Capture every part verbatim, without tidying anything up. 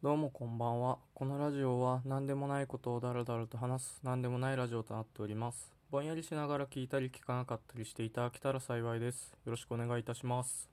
どうもこんばんは。このラジオは何でもないことをだらだらと話す何でもないラジオとなっております。ぼんやりしながら聞いたり聞かなかったりしていただけたら幸いです。よろしくお願いいたします。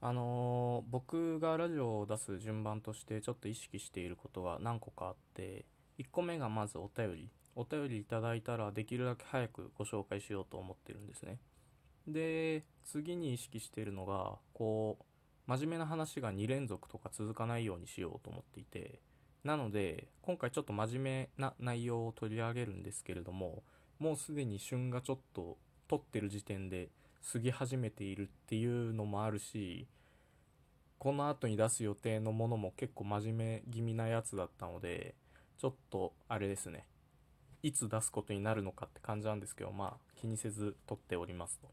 あのー、僕がラジオを出す順番としてちょっと意識していることが何個かあって、いっこめがまずお便り。お便りいただいたらできるだけ早くご紹介しようと思ってるんですね。で、次に意識しているのが、こう、真面目な話がに連続とか続かないようにしようと思っていて、なので今回ちょっと真面目な内容を取り上げるんですけれども、もうすでに旬がちょっと撮ってる時点で過ぎ始めているっていうのもあるし、この後に出す予定のものも結構真面目気味なやつだったので、ちょっとあれですね、いつ出すことになるのかって感じなんですけど、まあ気にせず撮っておりますと。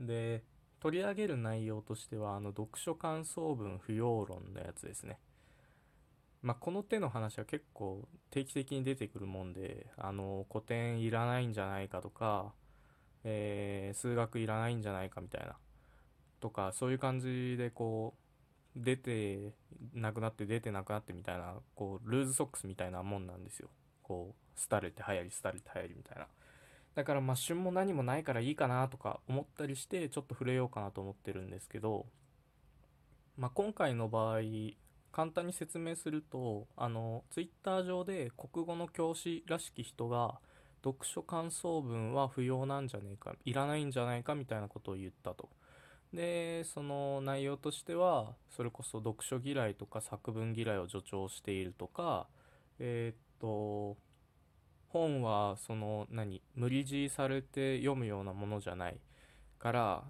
で、取り上げる内容としては、あの読書感想文不要論のやつですね。まあ、この手の話は結構定期的に出てくるもんで、あの古典いらないんじゃないかとか、えー、数学いらないんじゃないかみたいなとか、そういう感じでこう出てなくなって出てなくなってみたいな、こうルーズソックスみたいなもんなんですよ。こう廃れて流行り廃れて流行りみたいな。だからまあ旬も何もないからいいかなとか思ったりして、ちょっと触れようかなと思ってるんですけど、まあ、今回の場合簡単に説明すると、あのツイッター上で国語の教師らしき人が読書感想文は不要なんじゃねえか、いらないんじゃないかみたいなことを言ったと。で、その内容としてはそれこそ読書嫌いとか作文嫌いを助長しているとか、えー、っと本はその何無理強いされて読むようなものじゃないから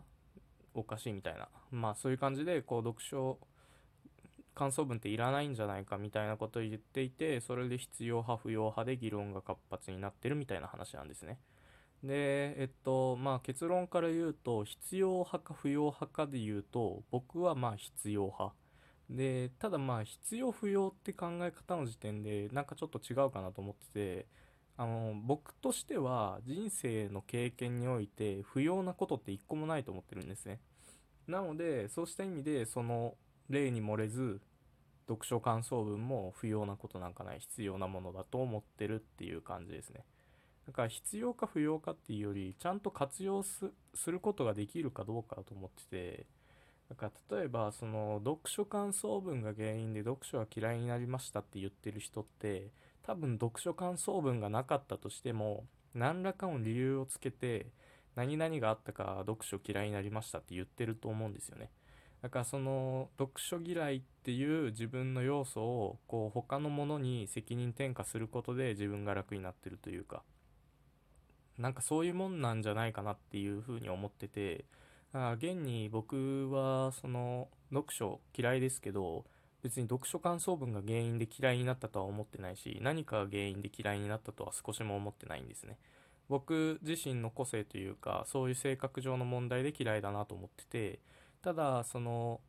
おかしいみたいな、まあそういう感じでこう読書感想文っていらないんじゃないかみたいなことを言っていて、それで必要派不要派で議論が活発になってるみたいな話なんですね。で、えっとまあ結論から言うと、必要派か不要派かで言うと、僕はまあ必要派で、ただまあ必要不要って考え方の時点でなんかちょっと違うかなと思ってて、あの僕としては人生の経験において不要なことって一個もないと思ってるんですね。なのでそうした意味で、その例に漏れず読書感想文も不要なことなんかない、必要なものだと思ってるっていう感じですね。だから必要か不要かっていうより、ちゃんと活用 す, することができるかどうかだと思ってて、だから例えばその読書感想文が原因で読書が嫌いになりましたって言ってる人って、多分読書感想文がなかったとしても何らかの理由をつけて、何々があったから読書嫌いになりましたって言ってると思うんですよね。だからその読書嫌いっていう自分の要素をこう他のものに責任転嫁することで自分が楽になってるというか、なんかそういうもんなんじゃないかなっていうふうに思ってて、現に僕はその読書嫌いですけど、別に読書感想文が原因で嫌いになったとは思ってないし、何かが原因で嫌いになったとは少しも思ってないんですね。僕自身の個性というか、そういう性格上の問題で嫌いだなと思ってて、ただその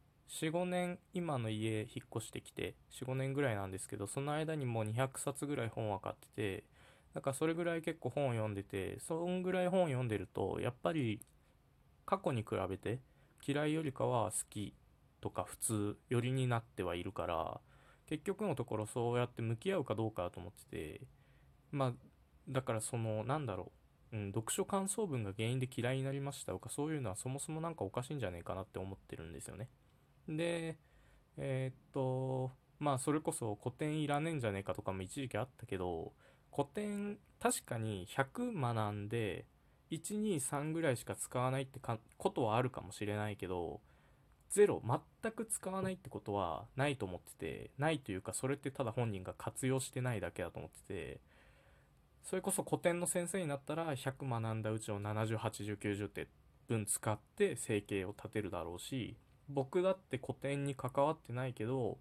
よん,ご 年、今の家引っ越してきて よん,ご 年ぐらいなんですけど、その間にもうにひゃくさつぐらい本は買ってて、なんかそれぐらい結構本を読んでて、そんぐらい本読んでるとやっぱり過去に比べて嫌いよりかは好きとか普通寄りになってはいるから、結局のところそうやって向き合うかどうかだと思ってて、まあだからそのなんだろう、うん、読書感想文が原因で嫌いになりましたとか、そういうのはそもそもなんかおかしいんじゃねえかなって思ってるんですよね。で、えー、っとまあそれこそ古典いらねえんじゃねえかとかも一時期あったけど、古典確かにひゃく学んで いち、に、さん ぐらいしか使わないってかことはあるかもしれないけど、ゼロ全く使わないってことはないと思ってて、ないというかそれってただ本人が活用してないだけだと思ってて、それこそ古典の先生になったらひゃく学んだうちのななじゅう、はちじゅう、きゅうじゅうって分使って生計を立てるだろうし、僕だって古典に関わってないけど、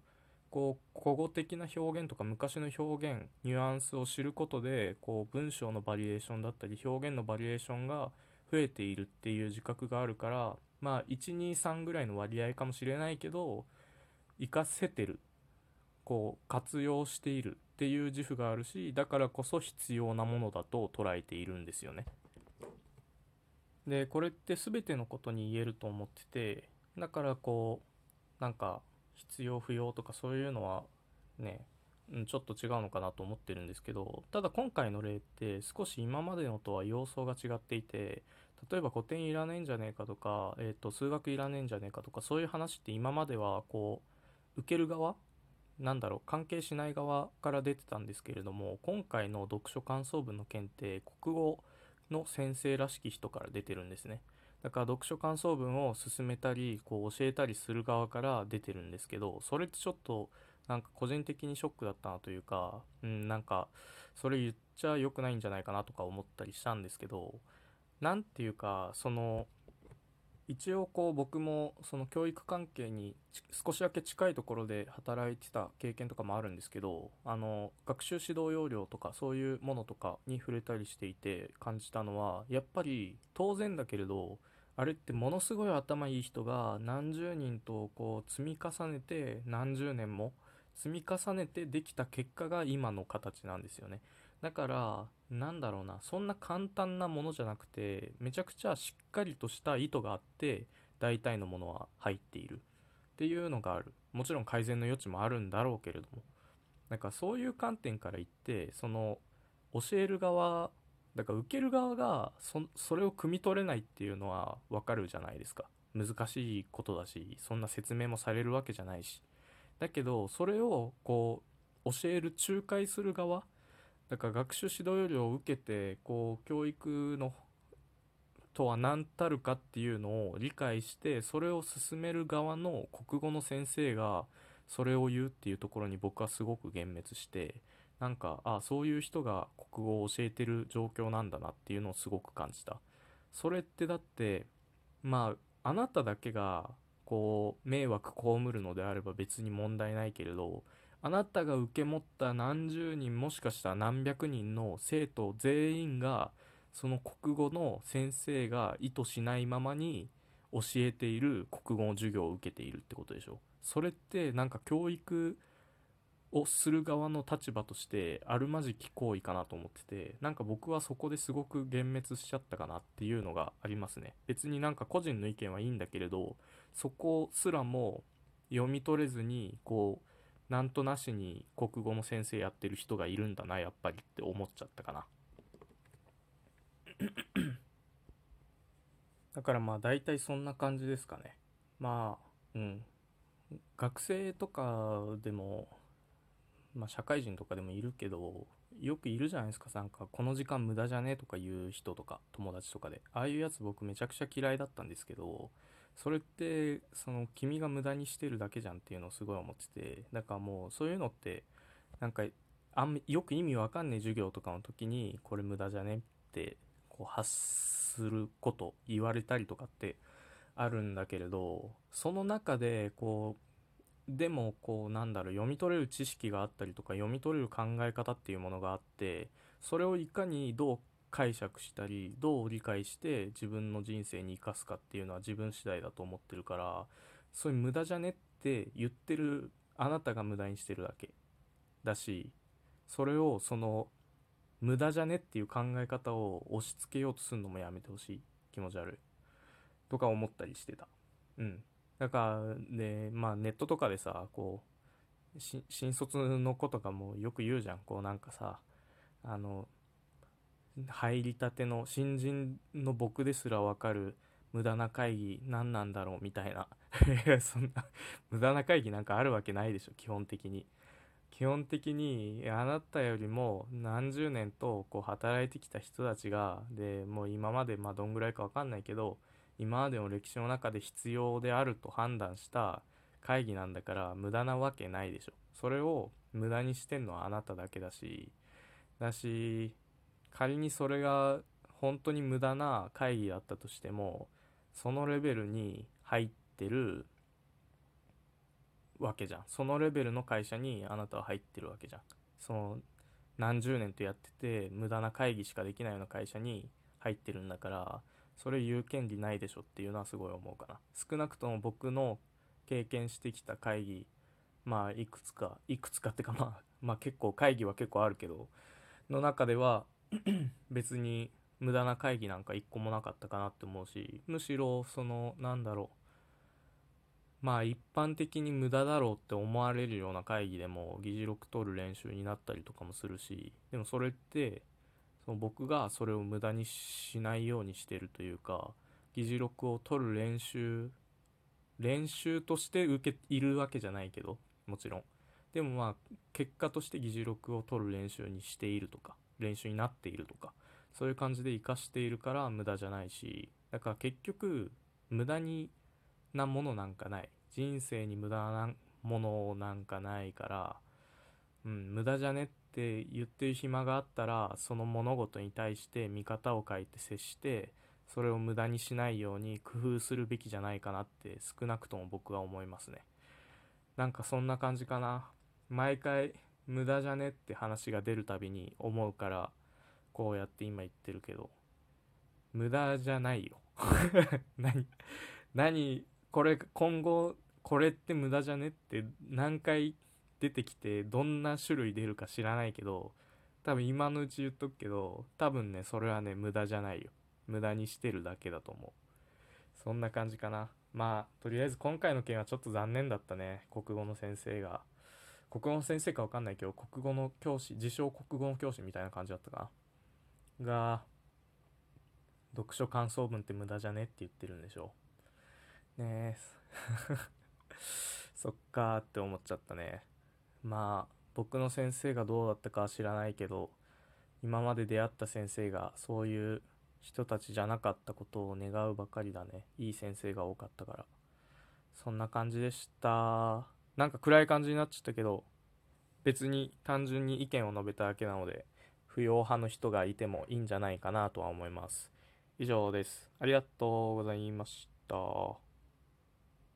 こう古語的な表現とか昔の表現ニュアンスを知ることで、こう文章のバリエーションだったり表現のバリエーションが増えているっていう自覚があるから、まあ いち、に、さん ぐらいの割合かもしれないけど、活かせてる、こう活用しているっていう自負があるし、だからこそ必要なものだと捉えているんですよね。で、これって全てのことに言えると思ってて、だからこうなんか必要不要とかそういうのはね、ちょっと違うのかなと思ってるんですけど、ただ今回の例って少し今までのとは様相が違っていて、例えば古典いらねえんじゃねえかとか、えーと、数学いらねえんじゃねえかとか、そういう話って今まではこう受ける側なんだろう関係しない側から出てたんですけれども、今回の読書感想文の件って国語の先生らしき人から出てるんですね。だから読書感想文を勧めたりこう教えたりする側から出てるんですけど、それってちょっとなんか個人的にショックだったなというか、うん、なんかそれ言っちゃ良くないんじゃないかなとか思ったりしたんですけど、なんていうかその一応こう僕もその教育関係に少しだけ近いところで働いてた経験とかもあるんですけど、あの学習指導要領とかそういうものとかに触れたりしていて感じたのは、やっぱり当然だけれどあれってものすごい頭いい人が何十人とこう積み重ねて何十年も積み重ねてできた結果が今の形なんですよね。だからなんだろうな、そんな簡単なものじゃなくてめちゃくちゃしっかりとした意図があって大体のものは入っているっていうのがある。もちろん改善の余地もあるんだろうけれども、なんかそういう観点から言ってその教える側だから受ける側が そ, それを汲み取れないっていうのは分かるじゃないですか。難しいことだしそんな説明もされるわけじゃないし、だけどそれをこう教える仲介する側だから学習指導要領を受けてこう教育のとは何たるかっていうのを理解してそれを進める側の国語の先生がそれを言うっていうところに僕はすごく幻滅して、なんかあそういう人が国語を教えてる状況なんだなっていうのをすごく感じた。それってだってまああなただけがこう迷惑被るのであれば別に問題ないけれど、あなたが受け持った何十人もしかしたら何百人の生徒全員がその国語の先生が意図しないままに教えている国語の授業を受けているってことでしょ。それってなんか教育をする側の立場としてあるまじき行為かなと思ってて、なんか僕はそこですごく幻滅しちゃったかなっていうのがありますね。別になんか個人の意見はいいんだけれど、そこすらも読み取れずにこうなんとなしに国語の先生やってる人がいるんだなやっぱりって思っちゃったかな。だからまあ大体そんな感じですかね。まあうん学生とかでもまあ社会人とかでもいるけどよくいるじゃないですか、なんかこの時間無駄じゃねとか言う人とか友達とかで、ああいうやつ僕めちゃくちゃ嫌いだったんですけど、それってその君が無駄にしてるだけじゃんっていうのをすごい思ってて、だからもうそういうのってなんかあんよく意味わかんねえ授業とかの時にこれ無駄じゃねってこう発すること言われたりとかってあるんだけれど、その中でこうでもこうなんだろう読み取れる知識があったりとか読み取れる考え方っていうものがあって、それをいかにどう解釈したりどう理解して自分の人生に生かすかっていうのは自分次第だと思ってるから、そういう無駄じゃねって言ってるあなたが無駄にしてるだけだし、それをその無駄じゃねっていう考え方を押し付けようとするのもやめてほしい、気持ち悪いとか思ったりしてた。うんだから、ねまあ、ネットとかでさこうし新卒の子とかもよく言うじゃん、こうなんかさあの入りたての新人の僕ですら分かる無駄な会議何なんだろうみたいなそんな無駄な会議なんかあるわけないでしょ。基本的に基本的にあなたよりも何十年とこう働いてきた人たちがでもう今までまあどんぐらいか分かんないけど今までの歴史の中で必要であると判断した会議なんだから無駄なわけないでしょ。それを無駄にしてんのはあなただけだしだし仮にそれが本当に無駄な会議だったとしてもそのレベルに入ってるわけじゃん。そのレベルの会社にあなたは入ってるわけじゃん。その何十年とやってて無駄な会議しかできないような会社に入ってるんだからそれ言う権利ないでしょっていうのはすごい思うかな。少なくとも僕の経験してきた会議まあいくつかいくつかってかまあまあ結構会議は結構あるけどの中では別に無駄な会議なんか一個もなかったかなって思うし、むしろそのなんだろまあ一般的に無駄だろうって思われるような会議でも議事録取る練習になったりとかもするし、でもそれってその僕がそれを無駄にしないようにしてるというか、議事録を取る練習練習として受けいるわけじゃないけど、もちろんでもまあ結果として議事録を取る練習にしているとか練習になっているとか、そういう感じで活かしているから無駄じゃないし、だから結局無駄になものなんかない、人生に無駄なものなんかないから、うん、無駄じゃねって言ってる暇があったら、その物事に対して見方を変えて接してそれを無駄にしないように工夫するべきじゃないかなって少なくとも僕は思いますね。なんかそんな感じかな。毎回無駄じゃねって話が出るたびに思うから、こうやって今言ってるけど無駄じゃないよ何何これ今後これって無駄じゃねって何回出てきてどんな種類出るか知らないけど、多分今のうち言っとくけど、多分ねそれはね無駄じゃないよ、無駄にしてるだけだと思う。そんな感じかな。まあとりあえず今回の件はちょっと残念だったね。国語の先生が国語の先生か分かんないけど、国語の教師、自称国語の教師みたいな感じだったかなが、読書感想文って無駄じゃねって言ってるんでしょねえそっかーって思っちゃったね。まあ僕の先生がどうだったかは知らないけど、今まで出会った先生がそういう人たちじゃなかったことを願うばかりだね。いい先生が多かったから。そんな感じでした。なんか暗い感じになっちゃったけど、別に単純に意見を述べただけなので不要派の人がいてもいいんじゃないかなとは思います。以上です。ありがとうございました。